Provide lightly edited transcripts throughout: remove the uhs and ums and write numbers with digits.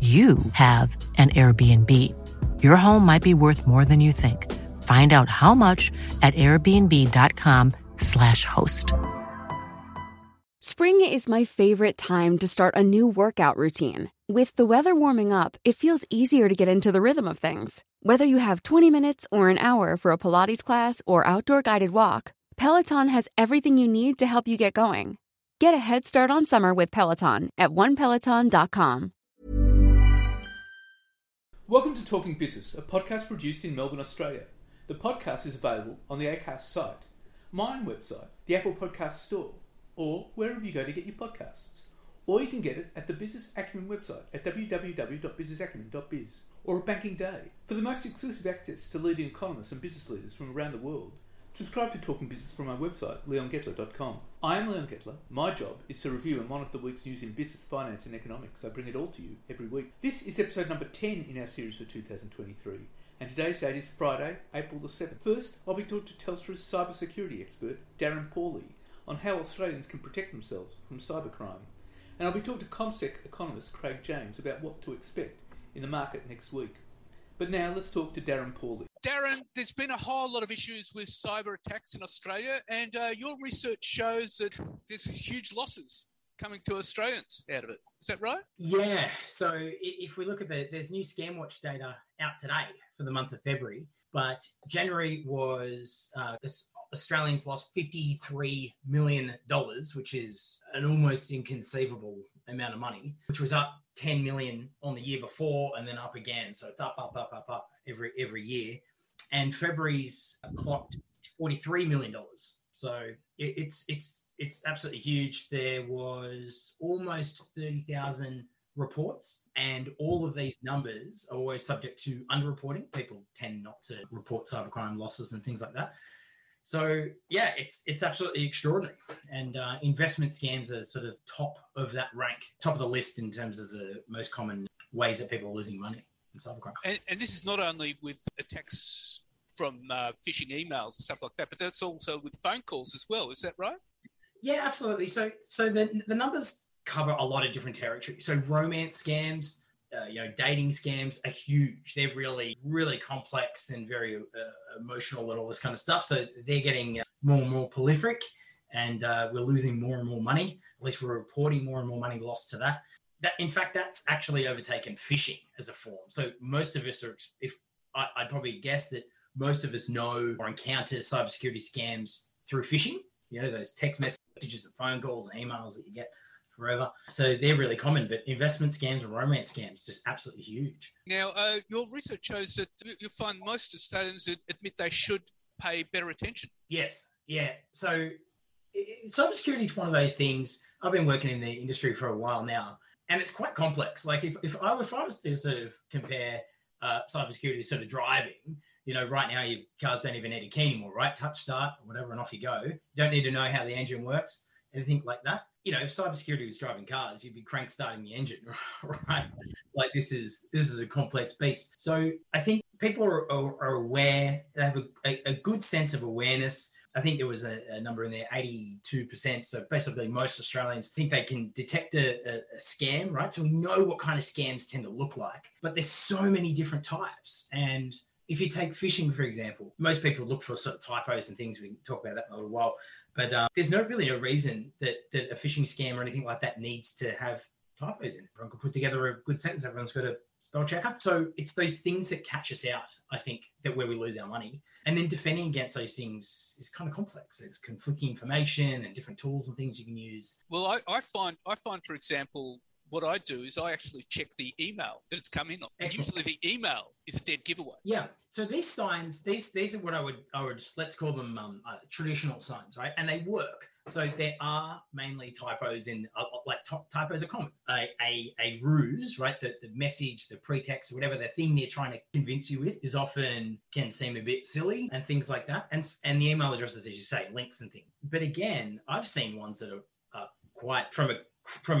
you have an Airbnb. Your home might be worth more than you think. Find out how much at airbnb.com/host. Spring is my favorite time to start a new workout routine. With the weather warming up, it feels easier to get into the rhythm of things. Whether you have 20 minutes or an hour for a Pilates class or outdoor guided walk, Peloton has everything you need to help you get going. Get a head start on summer with Peloton at onepeloton.com. Welcome to Talking Business, a podcast produced in Melbourne, Australia. The podcast is available on the Acast site, my own website, the Apple Podcast Store, or wherever you go to get your podcasts. Or you can get it at the Business Acumen website at www.businessacumen.biz, or Banking Day. For the most exclusive access to leading economists and business leaders from around the world, subscribe to Talking Business from my website, leongettler.com. I am Leon Gettler. My job is to review and monitor the week's news in business, finance and economics. I bring it all to you every week. This is episode number 10 in our series for 2023, and today's date is Friday, April the 7th. First, I'll be talking to Telstra's cybersecurity expert, Darren Pauli, on how Australians can protect themselves from cybercrime. And I'll be talking to ComSec economist Craig James about what to expect in the market next week. But now let's talk to Darren Pauli. Darren, there's been a whole lot of issues with cyber attacks in Australia, and your research shows that there's huge losses coming to Australians out of it. Is that right? Yeah. So if we look at there's new ScamWatch data out today for the month of February, but January was Australians lost $53 million, which is an almost inconceivable amount of money, which was up 10 million on the year before and then up again. So it's up every year. And February's clocked $43 million. So it's absolutely huge. There was almost 30,000 reports, and all of these numbers are always subject to underreporting. People tend not to report cybercrime losses and things like that. So yeah, it's absolutely extraordinary. And investment scams are sort of top of that rank, top of the list in terms of the most common ways that people are losing money in cybercrime. And this is not only with attacks from phishing emails and stuff like that, but that's also with phone calls as well. Is that right? Yeah, absolutely. So the numbers cover a lot of different territory. So romance scams, dating scams are huge. They're really, really complex and very emotional and all this kind of stuff. So they're getting more and more prolific, and we're losing more and more money. At least we're reporting more and more money lost to that. In fact, that's actually overtaken phishing as a form. So most of us I'd probably guess that most of us know or encounter cybersecurity scams through phishing. You know, those text messages and phone calls and emails that you get forever. So they're really common, but investment scams and romance scams, just absolutely huge. Now, your research shows that you find most Australians admit they should pay better attention. Yes, yeah. So cybersecurity is one of those things. I've been working in the industry for a while now, and it's quite complex. Like if I was to sort of compare cybersecurity to sort of driving, you know, right now your cars don't even need a key anymore, right? Touch start, whatever, and off you go. You don't need to know how the engine works, anything like that. You know, if cybersecurity was driving cars, you'd be crank starting the engine, right? Like this is a complex beast. So I think people are aware. They have a good sense of awareness. I think there was a number in there, 82%. So basically most Australians think they can detect a scam, right? So we know what kind of scams tend to look like, but there's so many different types. And if you take phishing, for example, most people look for sort of typos and things. We can talk about that in a little while. But there's no reason that a phishing scam or anything like that needs to have typos in it. Everyone can put together a good sentence. Everyone's got a spell checker. So it's those things that catch us out, I think, that where we lose our money. And then defending against those things is kind of complex. There's conflicting information and different tools and things you can use. Well, I find, for example, what I do is I actually check the email that it's come in on. Excellent. Usually the email is a dead giveaway. Yeah. So these signs, these are what I would let's call them traditional signs, right? And they work. So there are mainly typos in, like typos are common, a ruse, right? The message, the pretext, whatever the thing they're trying to convince you with is often can seem a bit silly and things like that. And the email addresses, as you say, links and things. But again, I've seen ones that are quite, from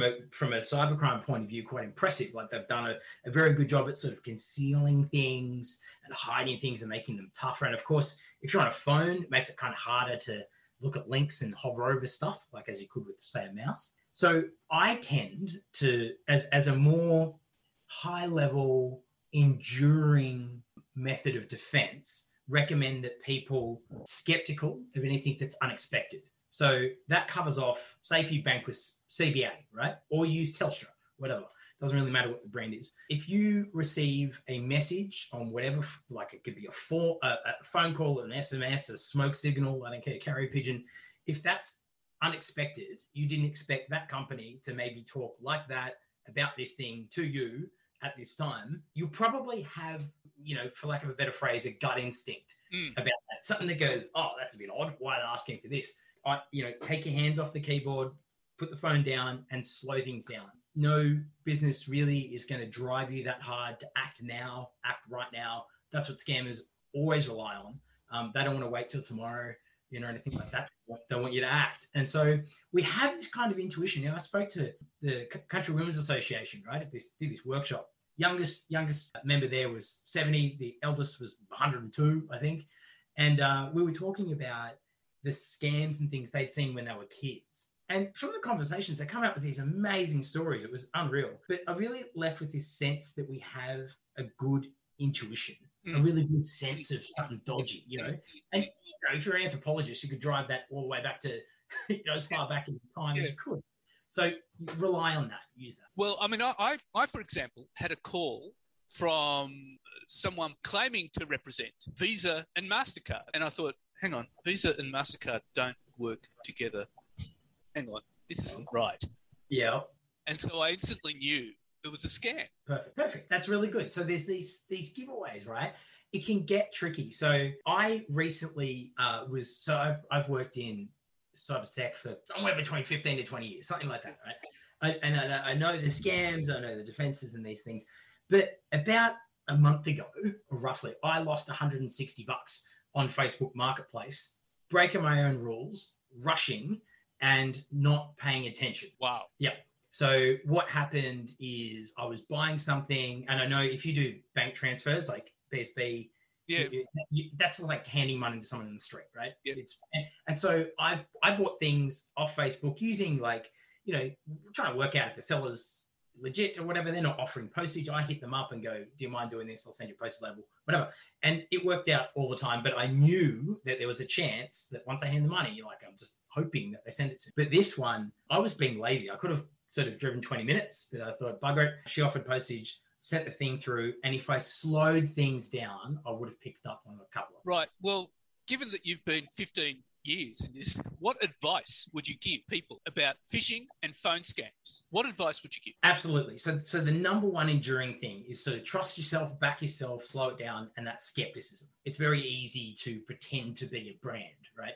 a cybercrime point of view, quite impressive. Like they've done a very good job at sort of concealing things and hiding things and making them tougher. And of course, if you're on a phone, it makes it kind of harder to look at links and hover over stuff, like as you could with, say, a mouse. So I tend to, as a more high-level, enduring method of defense, recommend that people are skeptical of anything that's unexpected. So that covers off, say if you bank with CBA, right? Or use Telstra, whatever. Doesn't really matter what the brand is. If you receive a message on whatever, like it could be a phone call, an SMS, a smoke signal, I don't care, carrier pigeon, if that's unexpected, you didn't expect that company to maybe talk like that about this thing to you at this time, you probably have, you know, for lack of a better phrase, a gut instinct about that. Something that goes, oh, that's a bit odd. Why are they asking for this? Take your hands off the keyboard, put the phone down and slow things down. No business really is going to drive you that hard to act right now. That's what scammers always rely on. They don't want to wait till tomorrow, anything like that. They want you to act. And so we have this kind of intuition. Now, I spoke to the Country Women's Association, right? Did this workshop. Youngest member there was 70. The eldest was 102, I think. And we were talking about the scams and things they'd seen when they were kids. And from the conversations, they come out with these amazing stories. It was unreal. But I really left with this sense that we have a good intuition, a really good sense of something dodgy, And if you're an anthropologist, you could drive that all the way back to, as far back in time as you could. So rely on that, use that. Well, I mean, I for example, had a call from someone claiming to represent Visa and MasterCard. And I thought, hang on, Visa and MasterCard don't work together. Hang on, this isn't right. Yeah. And so I instantly knew it was a scam. Perfect. That's really good. So there's these giveaways, right? It can get tricky. So I recently I've worked in cybersec for somewhere between 15 to 20 years, something like that, right? I know the scams, I know the defenses and these things. But about a month ago, roughly, I lost $160 on Facebook Marketplace, breaking my own rules, rushing, and not paying attention. Wow. Yeah. So what happened is I was buying something, and I know if you do bank transfers like BSB, that's like handing money to someone in the street, right? Yeah. And so I bought things off Facebook using trying to work out if the seller's legit or whatever. They're not offering postage. I hit them up and go, do you mind doing this? I'll send you a postage label, whatever. And it worked out all the time, but I knew that there was a chance that once I hand the money, I'm just hoping that they send it to me. But this one, I was being lazy. I could have sort of driven 20 minutes, but I thought, bugger it. She offered postage, sent the thing through. And if I slowed things down, I would have picked up on a couple of them. Right. Well, given that you've been 15 years in this, what advice would you give people about phishing and phone scams? What advice would you give? Absolutely. So the number one enduring thing is sort of trust yourself, back yourself, slow it down, and that's skepticism. It's very easy to pretend to be a brand, right?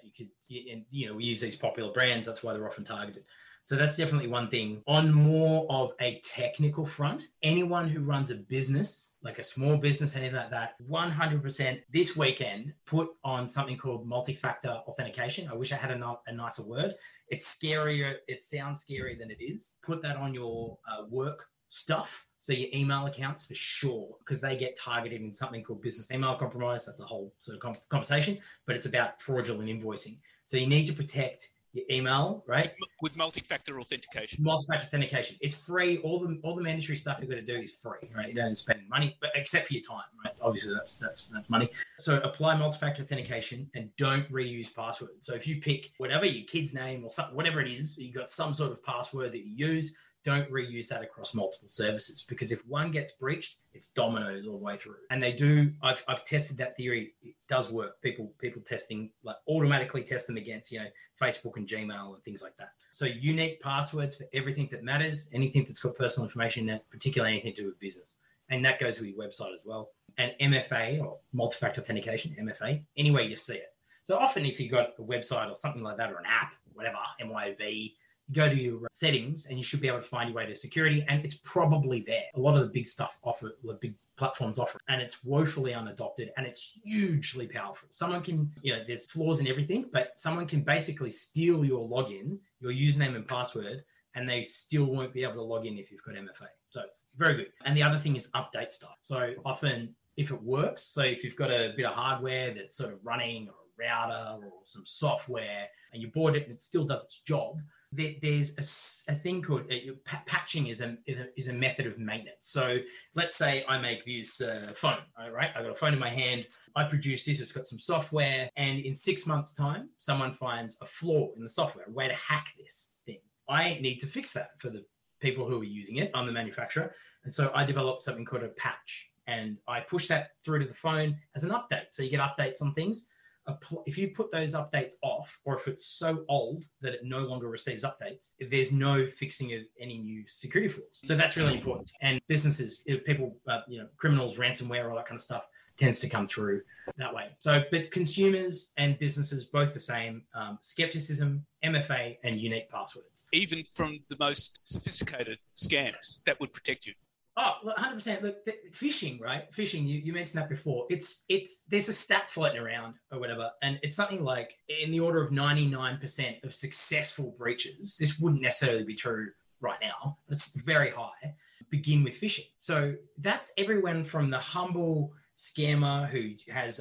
We use these popular brands. That's why they're often targeted. So that's definitely one thing. On more of a technical front, anyone who runs a business, like a small business, anything like that, 100% this weekend put on something called multi-factor authentication. I wish I had a nicer word. It's scarier. It sounds scarier than it is. Put that on your work stuff. So your email accounts for sure, because they get targeted in something called business email compromise. That's a whole sort of conversation, but it's about fraudulent invoicing. So you need to protect your email, right? With multi-factor authentication. It's free. All the mandatory stuff you've got to do is free, right? You don't spend money, but except for your time, right? Obviously, that's money. So apply multi-factor authentication and don't reuse passwords. So if you pick whatever your kid's name or something, whatever it is, you've got some sort of password that you use. Don't reuse that across multiple services, because if one gets breached, it's dominoes all the way through. And they do. I've tested that theory. It does work. People testing automatically test them against Facebook and Gmail and things like that. So unique passwords for everything that matters, anything that's got personal information, in particularly anything to do with business, and that goes with your website as well. And MFA or multi-factor authentication, MFA, anywhere you see it. So often, if you've got a website or something like that, or an app, whatever, MYOB, you go to your settings and you should be able to find your way to security. And it's probably there. A lot of the big stuff offer, the big platforms offer, and it's woefully unadopted and it's hugely powerful. Someone can, you know, there's flaws in everything, but someone can basically steal your login, your username and password, and they still won't be able to log in if you've got MFA. So very good. And the other thing is update stuff. So often if it works, so if you've got a bit of hardware that's sort of running or a router or some software and you bought it and it still does its job, there's a thing called patching is a method of maintenance. So let's say I make this phone, all right? I've got a phone in my hand. I produce this. It's got some software. And in 6 months' time, someone finds a flaw in the software, a way to hack this thing. I need to fix that for the people who are using it. I'm the manufacturer. And so I developed something called a patch. And I push that through to the phone as an update. So you get updates on things. If you put those updates off, or if it's so old that it no longer receives updates, there's no fixing of any new security flaws. So that's really important. And businesses, people, criminals, ransomware, all that kind of stuff tends to come through that way. So, but consumers and businesses, both the same, skepticism, MFA, and unique passwords. Even from the most sophisticated scams, that would protect you. Oh, 100%. Look, phishing, right? Phishing, you mentioned that before. It's there's a stat floating around or whatever, and it's something like in the order of 99% of successful breaches. This wouldn't necessarily be true right now. It's very high. Begin with phishing. So that's everyone from the humble scammer who has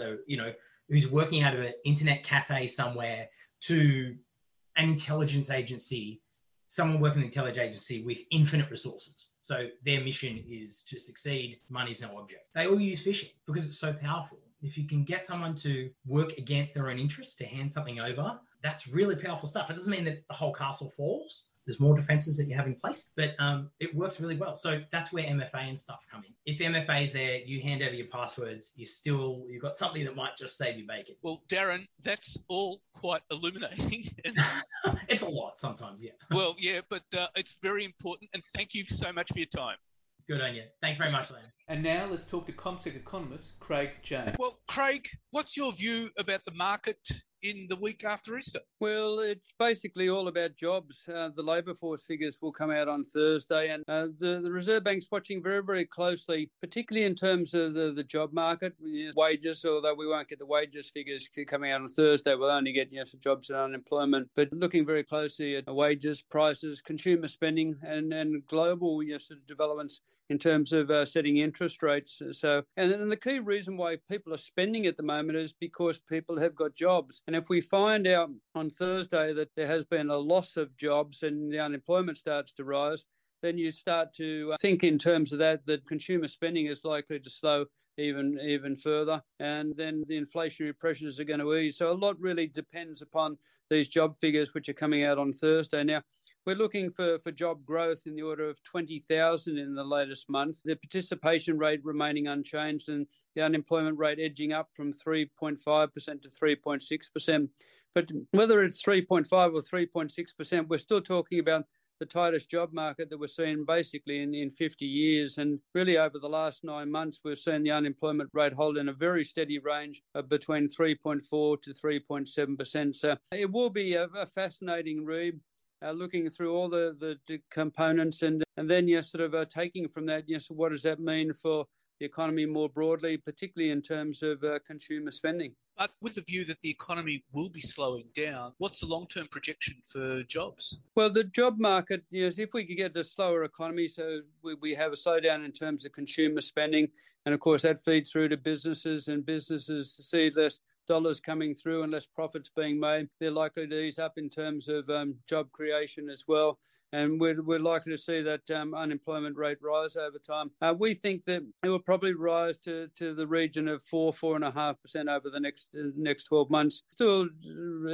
who's working out of an internet cafe somewhere to an intelligence agency, someone working in an intelligence agency with infinite resources. So their mission is to succeed. Money's no object. They all use phishing because it's so powerful. If you can get someone to work against their own interests, to hand something over, that's really powerful stuff. It doesn't mean that the whole castle falls. There's more defenses that you have in place, but it works really well. So that's where MFA and stuff come in. If MFA is there, you hand over your passwords, you've got something that might just save you bacon. Well, Darren, that's all quite illuminating. It's a lot sometimes, yeah. Well, yeah, but it's very important. And thank you so much for your time. Good on you. Thanks very much, Leon. And now let's talk to ComSec economist Craig James. Well, Craig, what's your view about the market in the week after Easter? Well, it's basically all about jobs. The labour force figures will come out on Thursday, and the Reserve Bank's watching very, very closely, particularly in terms of the job market, wages, although we won't get the wages figures coming out on Thursday. We'll only get some jobs and unemployment, but looking very closely at wages, prices, consumer spending, and global sort of developments in terms of setting interest rates. So, and the key reason why people are spending at the moment is because people have got jobs. And if we find out on Thursday that there has been a loss of jobs and the unemployment starts to rise, then you start to think in terms of that consumer spending is likely to slow even further. And then the inflationary pressures are going to ease. So a lot really depends upon these job figures, which are coming out on Thursday. Now, we're looking for job growth in the order of 20,000 in the latest month, the participation rate remaining unchanged and the unemployment rate edging up from 3.5% to 3.6%. But whether it's 3.5 or 3.6%, we're still talking about the tightest job market that we're seeing basically in 50 years. And really over the last 9 months, we've seen the unemployment rate hold in a very steady range of between 3.4 to 3.7%. So it will be a fascinating read. Looking through all the components and then taking from that, what does that mean for the economy more broadly, particularly in terms of consumer spending? But with the view that the economy will be slowing down, what's the long-term projection for jobs? Well, the job market, if we could get a slower economy, so we have a slowdown in terms of consumer spending, and of course that feeds through to businesses, and businesses see less dollars coming through and less profits being made, they're likely to ease up in terms of job creation as well. And we're likely to see that unemployment rate rise over time. We think that it will probably rise to the region of 4.5% over the next 12 months. Still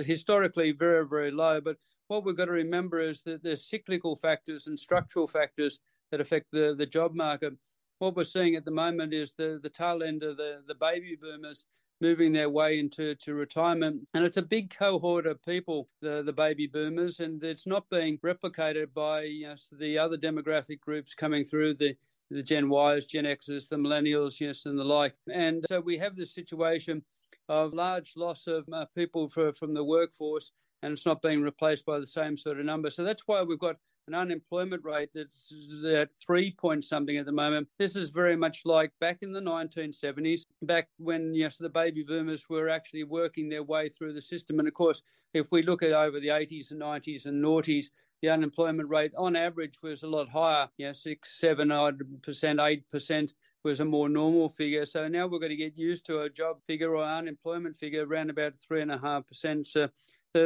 historically very, very low. But what we've got to remember is that there's cyclical factors and structural factors that affect the job market. What we're seeing at the moment is the tail end of the baby boomers moving their way into retirement. And it's a big cohort of people, the baby boomers, and it's not being replicated by the other demographic groups coming through, the Gen Ys, Gen Xs, the millennials, and the like. And so we have this situation of large loss of people from the workforce and it's not being replaced by the same sort of number. So that's why we've got an unemployment rate that's at 3 point something at the moment. This is very much like back in the 1970s, back when the baby boomers were actually working their way through the system. And of course, if we look at over the 80s and 90s and noughties, the unemployment rate on average was a lot higher, 6%, 7%, 8% was a more normal figure. So now we're going to get used to a job figure or unemployment figure around about 3.5%. So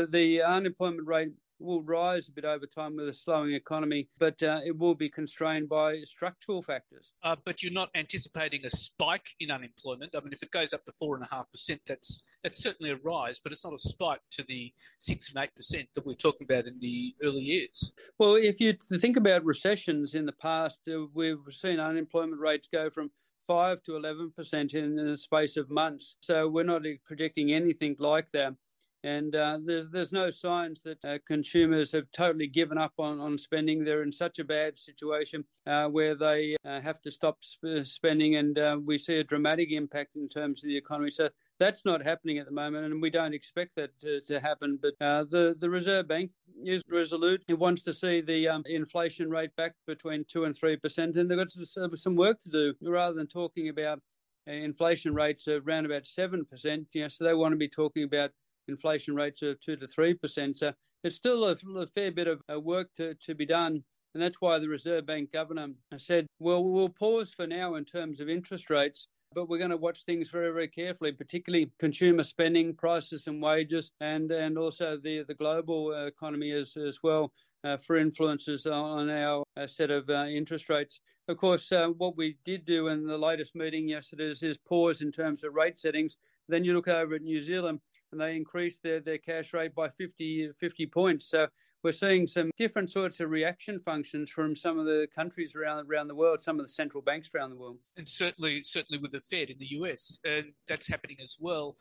the unemployment rate will rise a bit over time with a slowing economy, but it will be constrained by structural factors. But you're not anticipating a spike in unemployment. I mean, if it goes up to 4.5%, that's certainly a rise, but it's not a spike to the 6 and 8% that we're talking about in the early years. Well, if you think about recessions in the past, we've seen unemployment rates go from 5 to 11% in the space of months. So we're not projecting anything like that. And there's no signs that consumers have totally given up on spending. They're in such a bad situation where they have to stop spending, and we see a dramatic impact in terms of the economy. So that's not happening at the moment, and we don't expect that to happen. But the Reserve Bank is resolute. It wants to see the inflation rate back between 2 and 3%, and they've got some work to do rather than talking about inflation rates around about 7%. So they want to be talking about inflation rates of 2 to 3%. So it's still a fair bit of work to be done. And that's why the Reserve Bank governor said, well, we'll pause for now in terms of interest rates, but we're going to watch things very, very carefully, particularly consumer spending, prices and wages, and also the global economy as well for influences on our set of interest rates. Of course, what we did do in the latest meeting yesterday is pause in terms of rate settings. Then you look over at New Zealand, and they increased their cash rate by 50 points. So we're seeing some different sorts of reaction functions from some of the countries around the world, some of the central banks around the world. And certainly with the Fed in the US, and that's happening as well.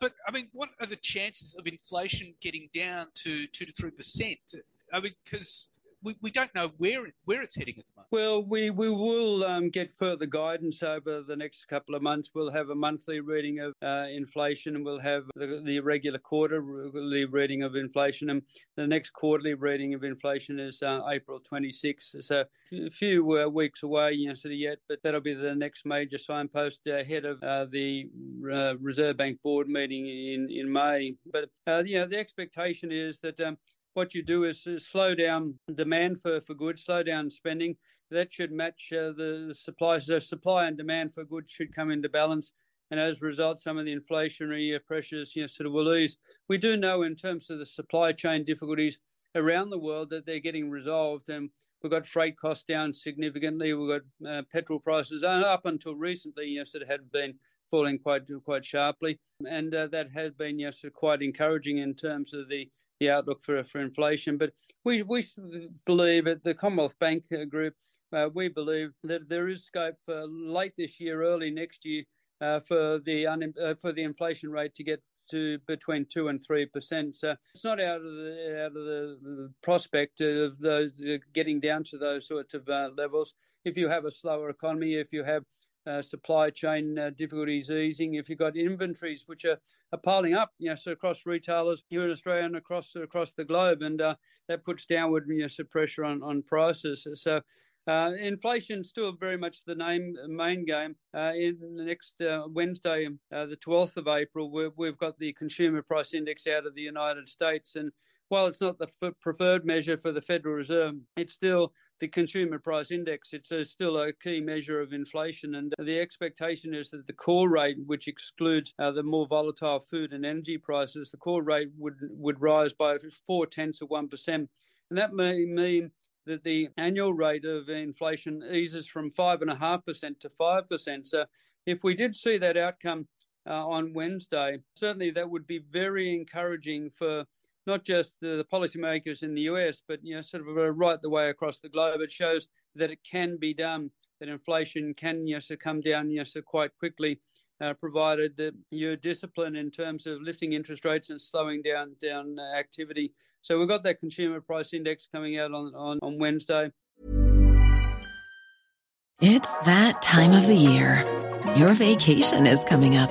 But, I mean, what are the chances of inflation getting down to 2 to 3%? I mean, because we don't know where it's heading at the moment. Well, we will get further guidance over the next couple of months. We'll have a monthly reading of inflation, and we'll have the regular quarterly reading of inflation. And the next quarterly reading of inflation is April 26th. So a few weeks away yet, but that'll be the next major signpost ahead of the Reserve Bank board meeting in May. But, the expectation is that what you do is slow down demand for goods, slow down spending. That should match the supply. So supply and demand for goods should come into balance. And as a result, some of the inflationary pressures will ease. We do know in terms of the supply chain difficulties around the world that they're getting resolved. And we've got freight costs down significantly. We've got petrol prices up until recently had been falling quite sharply. And that has been quite encouraging in terms of the outlook for inflation. But we believe at the Commonwealth Bank Group, we believe that there is scope for late this year, early next year, for the inflation rate to get to between 2 and 3%. So it's not out of the prospect of those getting down to those sorts of levels. If you have a slower economy, if you have supply chain difficulties easing, if you've got inventories which are piling up, across retailers here in Australia and across the globe, and that puts downward pressure on prices. So inflation is still very much the main game. In the next Wednesday, the 12th of April, we've got the Consumer Price Index out of the United States, and while it's not the preferred measure for the Federal Reserve, it's still the Consumer Price Index. It's still a key measure of inflation. And the expectation is that the core rate, which excludes the more volatile food and energy prices, the core rate would rise by 0.4%. And that may mean that the annual rate of inflation eases from 5.5% to 5%. So if we did see that outcome on Wednesday, certainly that would be very encouraging for not just the policymakers in the US, but right the way across the globe. It shows that it can be done, that inflation can come down quite quickly, provided that you're disciplined in terms of lifting interest rates and slowing down activity. So we've got that Consumer Price Index coming out on Wednesday. It's that time of the year. Your vacation is coming up.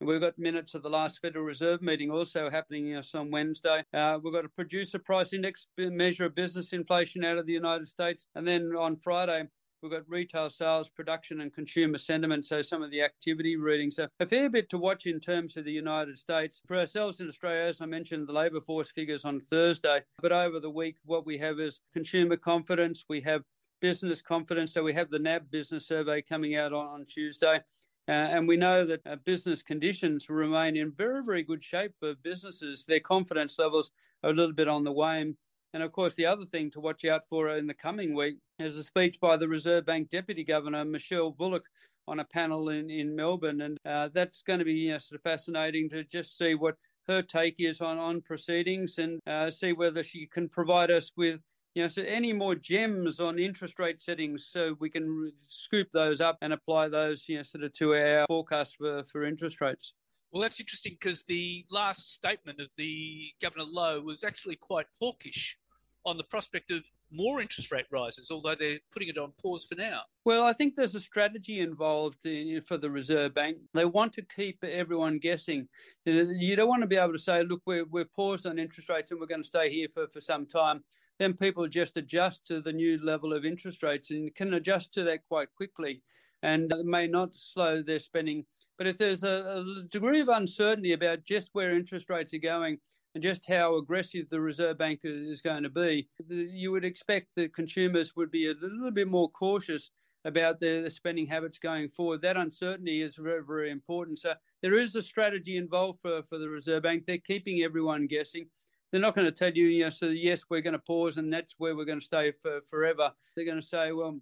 We've got minutes of the last Federal Reserve meeting also happening on Wednesday. We've got a producer price index measure of business inflation out of the United States. And then on Friday, we've got retail sales, production and consumer sentiment. So some of the activity readings. So a fair bit to watch in terms of the United States. For ourselves in Australia, as I mentioned, the labour force figures on Thursday. But over the week, what we have is consumer confidence. We have business confidence. So we have the NAB business survey coming out on Tuesday. And we know that business conditions remain in very, very good shape for businesses. Their confidence levels are a little bit on the wane. And, of course, the other thing to watch out for in the coming week is a speech by the Reserve Bank Deputy Governor, Michelle Bullock, on a panel in Melbourne. And that's going to be sort of fascinating to just see what her take is on proceedings and see whether she can provide us with so any more gems on interest rate settings so we can scoop those up and apply those sort of to our forecast for interest rates. Well, that's interesting because the last statement of the Governor Lowe was actually quite hawkish on the prospect of more interest rate rises, although they're putting it on pause for now. Well, I think there's a strategy involved for the Reserve Bank. They want to keep everyone guessing. You don't want to be able to say, look, we're paused on interest rates and we're going to stay here for some time. Then people just adjust to the new level of interest rates and can adjust to that quite quickly and may not slow their spending. But if there's a degree of uncertainty about just where interest rates are going and just how aggressive the Reserve Bank is going to be, you would expect that consumers would be a little bit more cautious about their spending habits going forward. That uncertainty is very, very important. So there is a strategy involved for the Reserve Bank. They're keeping everyone guessing. They're not going to tell you, so yes, we're going to pause and that's where we're going to stay for forever. They're going to say, well,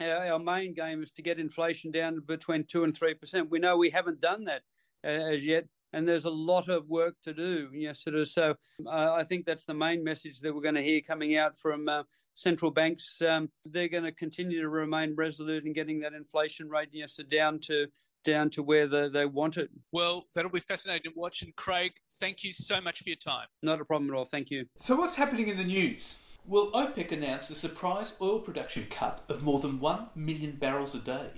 our main game is to get inflation down between 2 and 3%. We know we haven't done that as yet, and there's a lot of work to do. So I think that's the main message that we're going to hear coming out from central banks. They're going to continue to remain resolute in getting that inflation rate down to where they want it. Well, that'll be fascinating to watch. And Craig, thank you so much for your time. Not a problem at all. Thank you. So what's happening in the news? Well, OPEC announced a surprise oil production cut of more than 1 million barrels a day,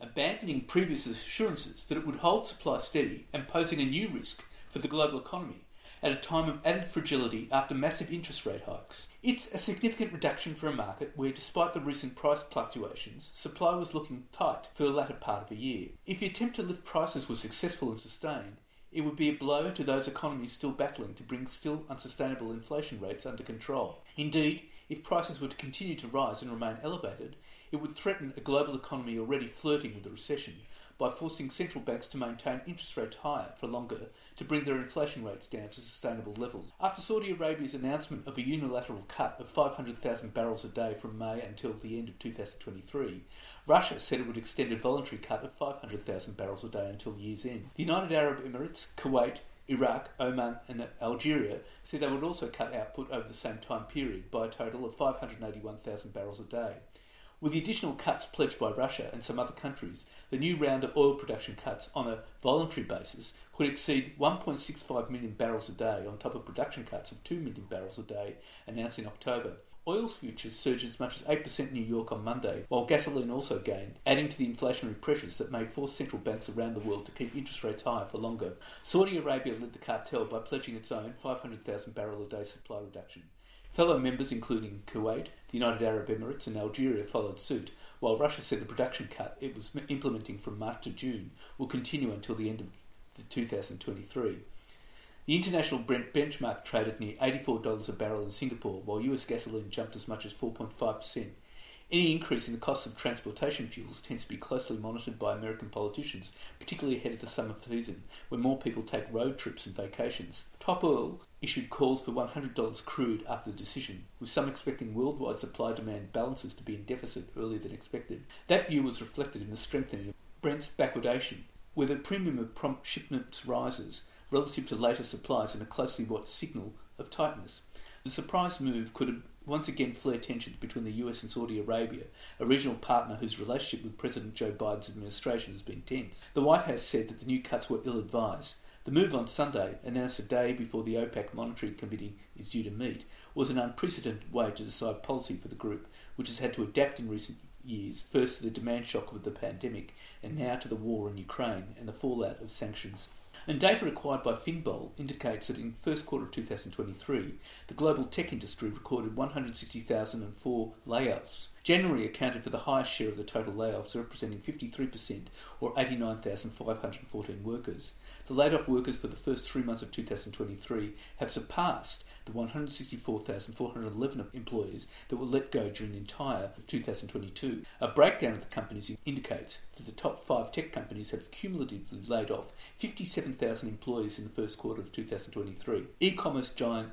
abandoning previous assurances that it would hold supply steady and posing a new risk for the global economy at a time of added fragility after massive interest rate hikes. It's a significant reduction for a market where, despite the recent price fluctuations, supply was looking tight for the latter part of the year. If the attempt to lift prices was successful and sustained, it would be a blow to those economies still battling to bring still unsustainable inflation rates under control. Indeed, if prices were to continue to rise and remain elevated, it would threaten a global economy already flirting with a recession by forcing central banks to maintain interest rates higher for longer to bring their inflation rates down to sustainable levels. After Saudi Arabia's announcement of a unilateral cut of 500,000 barrels a day from May until the end of 2023, Russia said it would extend a voluntary cut of 500,000 barrels a day until year's end. The United Arab Emirates, Kuwait, Iraq, Oman and Algeria said they would also cut output over the same time period by a total of 581,000 barrels a day. With the additional cuts pledged by Russia and some other countries, the new round of oil production cuts on a voluntary basis could exceed 1.65 million barrels a day on top of production cuts of 2 million barrels a day announced in October. Oil futures surged as much as 8% in New York on Monday, while gasoline also gained, adding to the inflationary pressures that may force central banks around the world to keep interest rates higher for longer. Saudi Arabia led the cartel by pledging its own 500,000 barrel a day supply reduction. Fellow members including Kuwait, the United Arab Emirates and Algeria followed suit, while Russia said the production cut it was implementing from March to June will continue until the end of 2023. The international Brent benchmark traded near $84 a barrel in Singapore, while US gasoline jumped as much as 4.5%. Any increase in the cost of transportation fuels tends to be closely monitored by American politicians, particularly ahead of the summer season, when more people take road trips and vacations. Top Oil issued calls for $100 crude after the decision, with some expecting worldwide supply-demand balances to be in deficit earlier than expected. That view was reflected in the strengthening of Brent's backwardation, where the premium of prompt shipments rises relative to later supplies and a closely watched signal of tightness. The surprise move could have once again flare tensions between the US and Saudi Arabia, a regional partner whose relationship with President Joe Biden's administration has been tense. The White House said that the new cuts were ill-advised. The move on Sunday, announced a day before the OPEC Monetary Committee is due to meet, was an unprecedented way to decide policy for the group, which has had to adapt in recent years, first to the demand shock of the pandemic, and now to the war in Ukraine and the fallout of sanctions. And data acquired by Finbol indicates that in the first quarter of 2023, the global tech industry recorded 160,004 layoffs. January accounted for the highest share of the total layoffs, representing 53% or 89,514 workers. The laid-off workers for the first 3 months of 2023 have surpassed the 164,411 employees that were let go during the entire of 2022. A breakdown of the companies indicates that the top 5 tech companies have cumulatively laid off 57,000 employees in the first quarter of 2023. E-commerce giant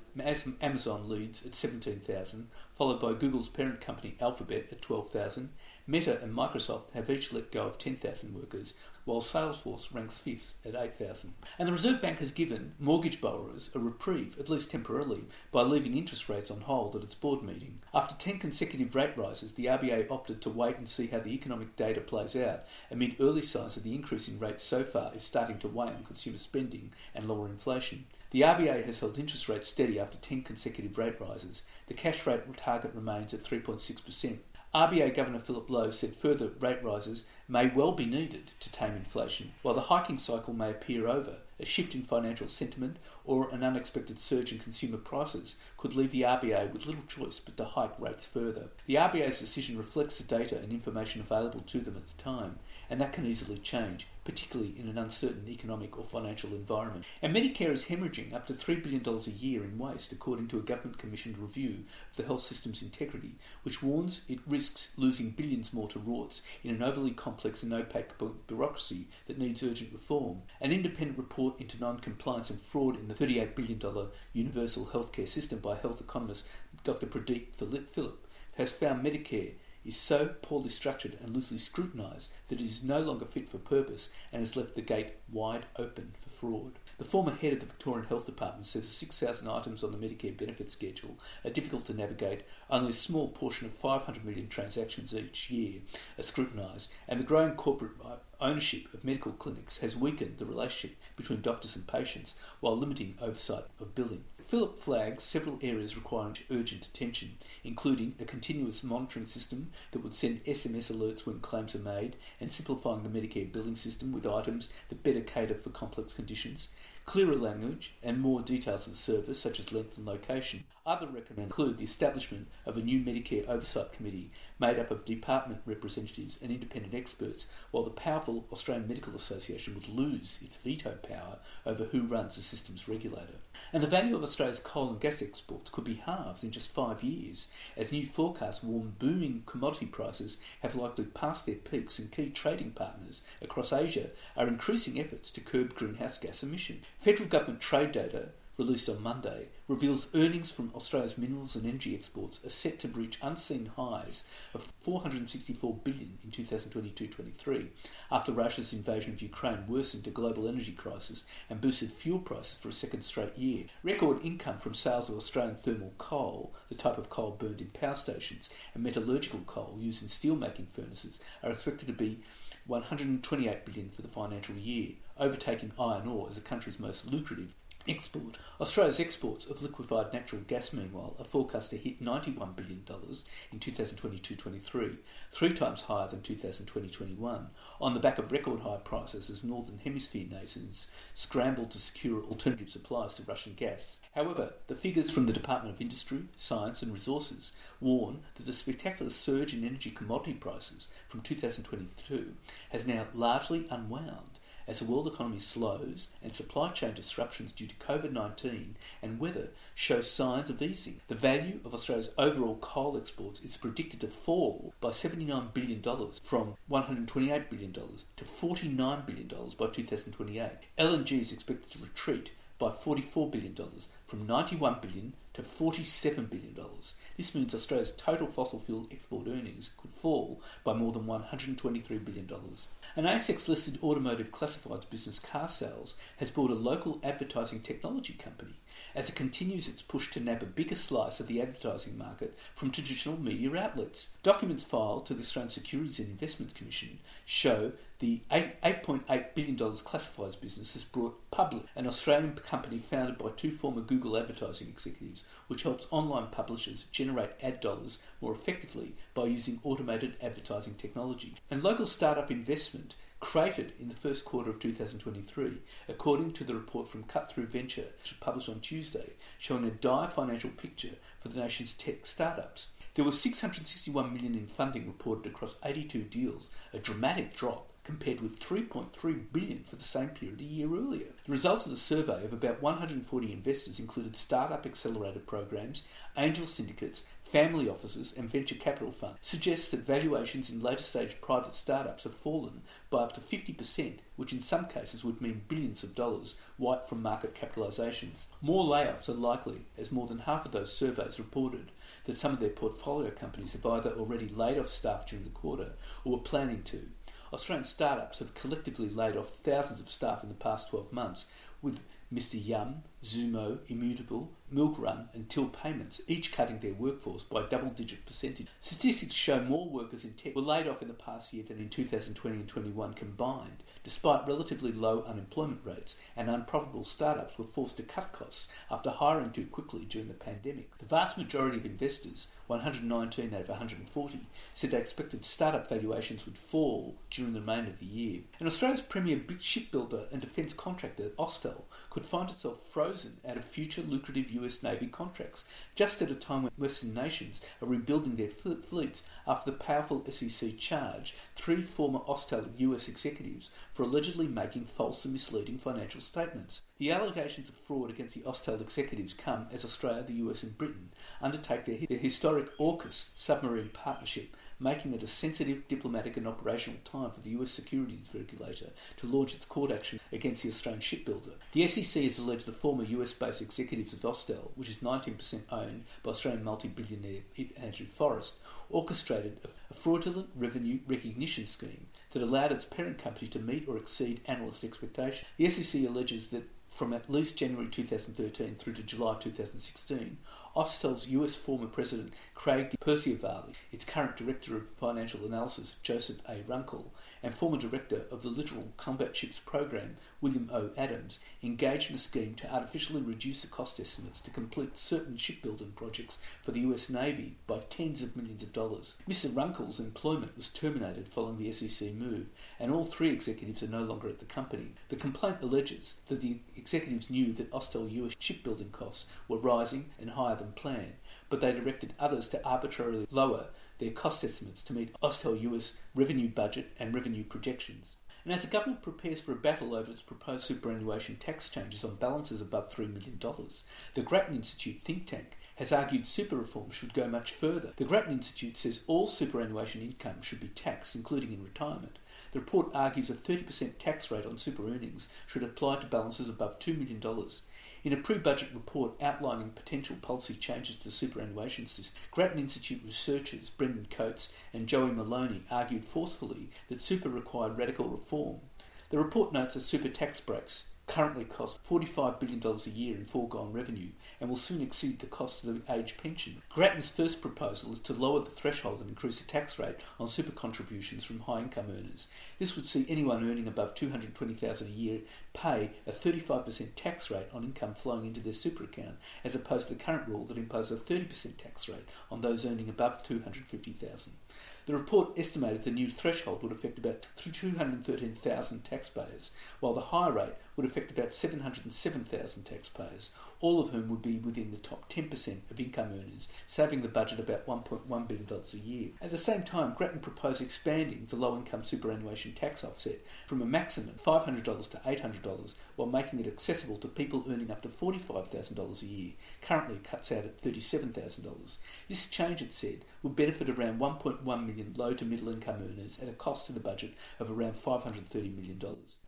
Amazon leads at 17,000, followed by Google's parent company Alphabet at 12,000. Meta and Microsoft have each let go of 10,000 workers, while Salesforce ranks fifth at 8,000. And the Reserve Bank has given mortgage borrowers a reprieve, at least temporarily, by leaving interest rates on hold at its board meeting. After 10 consecutive rate rises, the RBA opted to wait and see how the economic data plays out, amid early signs that the increase in rates so far is starting to weigh on consumer spending and lower inflation. The RBA has held interest rates steady after 10 consecutive rate rises. The cash rate target remains at 3.6%. RBA Governor Philip Lowe said further rate rises may well be needed to tame inflation, while the hiking cycle may appear over. A shift in financial sentiment or an unexpected surge in consumer prices could leave the RBA with little choice but to hike rates further. The RBA's decision reflects the data and information available to them at the time, and that can easily change, particularly in an uncertain economic or financial environment. And Medicare is hemorrhaging up to $3 billion a year in waste, according to a government-commissioned review of the health system's integrity, which warns it risks losing billions more to rorts in an overly complex and opaque bureaucracy that needs urgent reform. An independent report into non-compliance and fraud in the $38 billion universal healthcare system by health economist Dr. Pradeep Philip has found Medicare is so poorly structured and loosely scrutinised that it is no longer fit for purpose and has left the gate wide open for fraud. The former head of the Victorian Health Department says the 6,000 items on the Medicare benefit schedule are difficult to navigate, only a small portion of 500 million transactions each year are scrutinised, and the growing corporate ownership of medical clinics has weakened the relationship between doctors and patients while limiting oversight of billing. Philip flags several areas requiring urgent attention, including a continuous monitoring system that would send SMS alerts when claims are made and simplifying the Medicare billing system with items that better cater for complex conditions, clearer language and more details of the service such as length and location. Other recommendations include the establishment of a new Medicare Oversight Committee made up of department representatives and independent experts, while the powerful Australian Medical Association would lose its veto power over who runs the system's regulator. And the value of Australia's coal and gas exports could be halved in just 5 years, as new forecasts warn booming commodity prices have likely passed their peaks and key trading partners across Asia are increasing efforts to curb greenhouse gas emissions. Federal government trade data released on Monday reveals earnings from Australia's minerals and energy exports are set to reach unseen highs of $464 billion in 2022-23 after Russia's invasion of Ukraine worsened a global energy crisis and boosted fuel prices for a second straight year. Record income from sales of Australian thermal coal, the type of coal burned in power stations, and metallurgical coal used in steel-making furnaces are expected to be $128 billion for the financial year, overtaking iron ore as the country's most lucrative export. Australia's exports of liquefied natural gas, meanwhile, are forecast to hit $91 billion in 2022-23, 3 times higher than 2020-21, on the back of record-high prices as Northern Hemisphere nations scrambled to secure alternative supplies to Russian gas. However, the figures from the Department of Industry, Science and Resources warn that the spectacular surge in energy commodity prices from 2022 has now largely unwound, as the world economy slows and supply chain disruptions due to COVID-19 and weather show signs of easing. The value of Australia's overall coal exports is predicted to fall by $79 billion from $128 billion to $49 billion by 2028. LNG is expected to retreat by $44 billion from $91 billion to $47 billion. This means Australia's total fossil fuel export earnings could fall by more than $123 billion. An ASX-listed automotive classifieds business, Car Sales, has bought a local advertising technology company as it continues its push to nab a bigger slice of the advertising market from traditional media outlets. Documents filed to the Australian Securities and Investments Commission show the $8.8 billion classifieds business has brought public an Australian company founded by two former Google advertising executives, which helps online publishers generate ad dollars more effectively by using automated advertising technology. And local startup investment created in the first quarter of 2023, according to the report from Cut Through Venture, which was published on Tuesday, showing a dire financial picture for the nation's tech startups. There was $661 million in funding reported across 82 deals, a dramatic drop compared with $3.3 billion for the same period a year earlier. The results of the survey of about 140 investors included startup accelerator programs, angel syndicates, family offices and venture capital funds, suggests that valuations in later-stage private startups have fallen by up to 50%, which in some cases would mean billions of dollars wiped from market capitalisations. More layoffs are likely, as more than half of those surveys reported that some of their portfolio companies have either already laid off staff during the quarter or were planning to. Australian startups have collectively laid off thousands of staff in the past 12 months, with Mr Yum, Zumo, Immutable, Milkrun and Till Payments each cutting their workforce by a double-digit percentage. Statistics show more workers in tech were laid off in the past year than in 2020 and 21 combined, despite relatively low unemployment rates, and unprofitable startups were forced to cut costs after hiring too quickly during the pandemic. The vast majority of investors, 119 out of 140, said they expected startup valuations would fall during the remainder of the year. And Australia's premier big shipbuilder and defence contractor, Austal, could find itself frozen out of future lucrative US Navy contracts, just at a time when Western nations are rebuilding their fleets after the powerful SEC charged three former Austal US executives for allegedly making false and misleading financial statements. The allegations of fraud against the Austal executives come as Australia, the US and Britain undertake their historic AUKUS submarine partnership, making it a sensitive diplomatic and operational time for the US Securities Regulator to launch its court action against the Australian shipbuilder. The SEC has alleged the former US-based executives of Austal, which is 19% owned by Australian multi-billionaire Andrew Forrest, orchestrated a fraudulent revenue recognition scheme that allowed its parent company to meet or exceed analyst expectations. The SEC alleges that from at least January 2013 through to July 2016, Austal's US former president Craig Perciavalle, its current director of financial analysis Joseph A. Runkel, and former director of the Littoral Combat Ships Program William O. Adams, engaged in a scheme to artificially reduce the cost estimates to complete certain shipbuilding projects for the US Navy by tens of millions of dollars. Mr. Runkel's employment was terminated following the SEC move, and all three executives are no longer at the company. The complaint alleges that the executives knew that Austal US shipbuilding costs were rising and higher than planned, but they directed others to arbitrarily lower their cost estimates to meet Austal US revenue budget and revenue projections. And as the government prepares for a battle over its proposed superannuation tax changes on balances above $3 million, the Grattan Institute think tank has argued super reform should go much further. The Grattan Institute says all superannuation income should be taxed, including in retirement. The report argues a 30% tax rate on super earnings should apply to balances above $2 million. In a pre-budget report outlining potential policy changes to the superannuation system, Grattan Institute researchers Brendan Coates and Joey Maloney argued forcefully that super required radical reform. The report notes that super tax breaks currently cost $45 billion a year in foregone revenue and will soon exceed the cost of the age pension. Grattan's first proposal is to lower the threshold and increase the tax rate on super contributions from high-income earners. This would see anyone earning above $220,000 a year pay a 35% tax rate on income flowing into their super account, as opposed to the current rule that imposes a 30% tax rate on those earning above $250,000. The report estimated the new threshold would affect about 213,000 taxpayers, while the higher rate would affect about 707,000 taxpayers, all of whom would be within the top 10% of income earners, saving the budget about $1.1 billion a year. At the same time, Grattan proposed expanding the low-income superannuation tax offset from a maximum of $500 to $800, while making it accessible to people earning up to $45,000 a year, currently cuts out at $37,000. This change, it said, would benefit around 1.1 million low to middle income earners at a cost to the budget of around $530 million.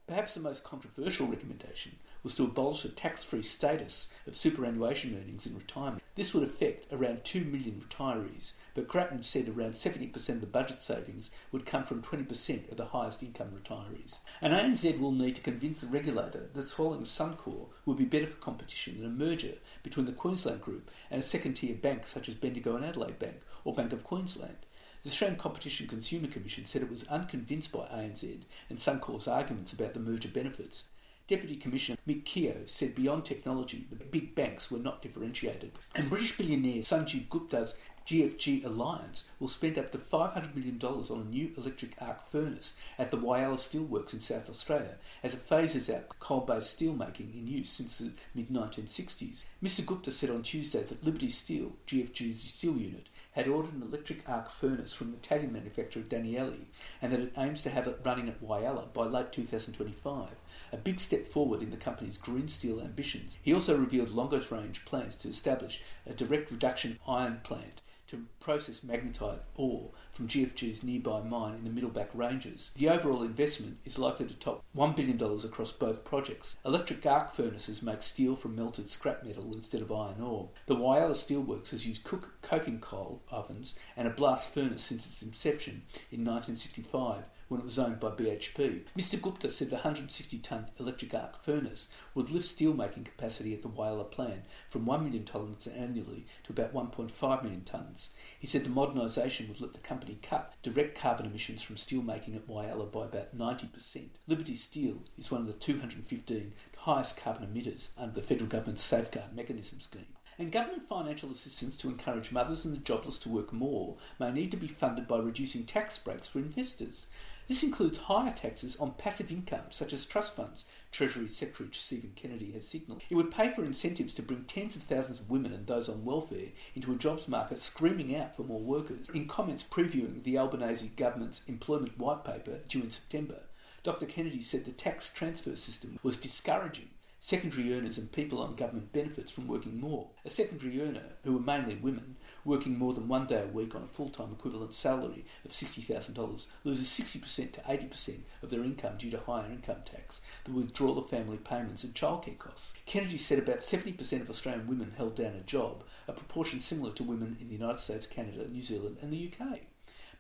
Perhaps the most controversial recommendation was to abolish the tax-free status of superannuation earnings in retirement. This would affect around 2 million retirees, but Grattan said around 70% of the budget savings would come from 20% of the highest income retirees. And ANZ will need to convince the regulator that swallowing Suncorp would be better for competition than a merger between the Queensland Group and a second-tier bank such as Bendigo and Adelaide Bank or Bank of Queensland. The Australian Competition Consumer Commission said it was unconvinced by ANZ and Suncorp's arguments about the merger benefits. Deputy Commissioner Mick Keogh said beyond technology, the big banks were not differentiated. And British billionaire Sanjeev Gupta's GFG Alliance will spend up to $500 million on a new electric arc furnace at the Whyalla Steelworks in South Australia as it phases out coal-based steelmaking in use since the mid-1960s. Mr Gupta said on Tuesday that Liberty Steel, GFG's steel unit, had ordered an electric arc furnace from the Italian manufacturer Danieli and that it aims to have it running at Whyalla by late 2025, a big step forward in the company's green steel ambitions. He also revealed longer-range plans to establish a direct reduction iron plant to process magnetite ore from GFG's nearby mine in the Middleback Ranges. The overall investment is likely to top $1 billion across both projects. Electric arc furnaces make steel from melted scrap metal instead of iron ore. The Whyalla Steelworks has used coking coal ovens and a blast furnace since its inception in 1965, when it was owned by BHP. Mr Gupta said the 160-tonne electric arc furnace would lift steelmaking capacity at the Whyalla plant from 1 million tonnes annually to about 1.5 million tonnes. He said the modernisation would let the company cut direct carbon emissions from steelmaking at Whyalla by about 90%. Liberty Steel is one of the 215 highest carbon emitters under the federal government's Safeguard Mechanism scheme. And government financial assistance to encourage mothers and the jobless to work more may need to be funded by reducing tax breaks for investors. This includes higher taxes on passive income, such as trust funds, Treasury Secretary Stephen Kennedy has signalled. It would pay for incentives to bring tens of thousands of women and those on welfare into a jobs market screaming out for more workers. In comments previewing the Albanese government's employment white paper due in September, Dr Kennedy said the tax transfer system was discouraging secondary earners and people on government benefits from working more. A secondary earner, who were mainly women, working more than 1 day a week on a full-time equivalent salary of $60,000 loses 60% to 80% of their income due to higher income tax, the withdrawal of family payments and childcare costs. Kennedy said about 70% of Australian women held down a job, a proportion similar to women in the United States, Canada, New Zealand and the UK.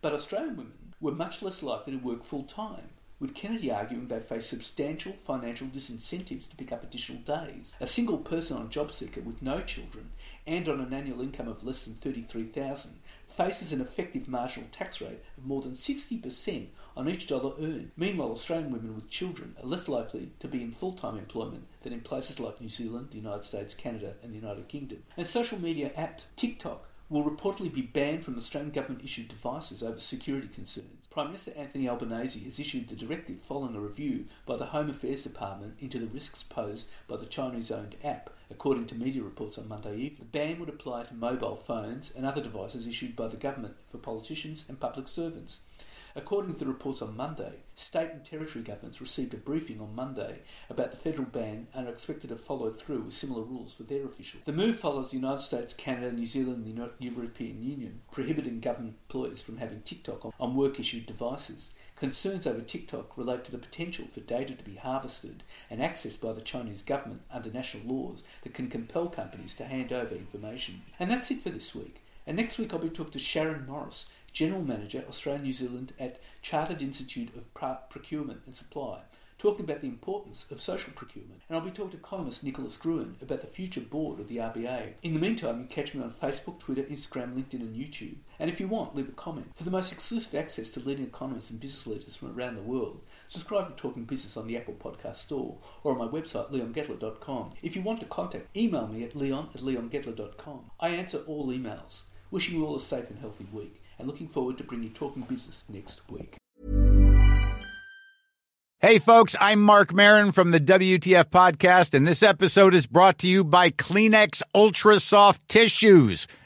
But Australian women were much less likely to work full-time, with Kennedy arguing they face substantial financial disincentives to pick up additional days. A single person on JobSeeker with no children and on an annual income of less than $33,000 faces an effective marginal tax rate of more than 60% on each dollar earned. Meanwhile, Australian women with children are less likely to be in full-time employment than in places like New Zealand, the United States, Canada and the United Kingdom. And social media app TikTok will reportedly be banned from Australian government-issued devices over security concerns. Prime Minister Anthony Albanese has issued the directive following a review by the Home Affairs Department into the risks posed by the Chinese-owned app, according to media reports on Monday evening. The ban would apply to mobile phones and other devices issued by the government for politicians and public servants. According to the reports on Monday, state and territory governments received a briefing on Monday about the federal ban and are expected to follow through with similar rules for their officials. The move follows the United States, Canada, New Zealand and the European Union prohibiting government employees from having TikTok on work-issued devices. Concerns over TikTok relate to the potential for data to be harvested and accessed by the Chinese government under national laws that can compel companies to hand over information. And that's it for this week. And next week I'll be talking to Sharon Morris, General Manager, Australia New Zealand at Chartered Institute of Procurement and Supply, talking about the importance of social procurement. And I'll be talking to economist Nicholas Gruen about the future board of the RBA. In the meantime, you can catch me on Facebook, Twitter, Instagram, LinkedIn and YouTube. And if you want, leave a comment. For the most exclusive access to leading economists and business leaders from around the world, subscribe to Talking Business on the Apple Podcast Store or on my website, leongettler.com. If you want to contact, email me at leon@leongettler.com. I answer all emails. Wishing you all a safe and healthy week. and looking forward to bringing Talking Business next week. Hey, folks, I'm Mark Maron from the WTF Podcast, and this episode is brought to you by Kleenex Ultra Soft Tissues,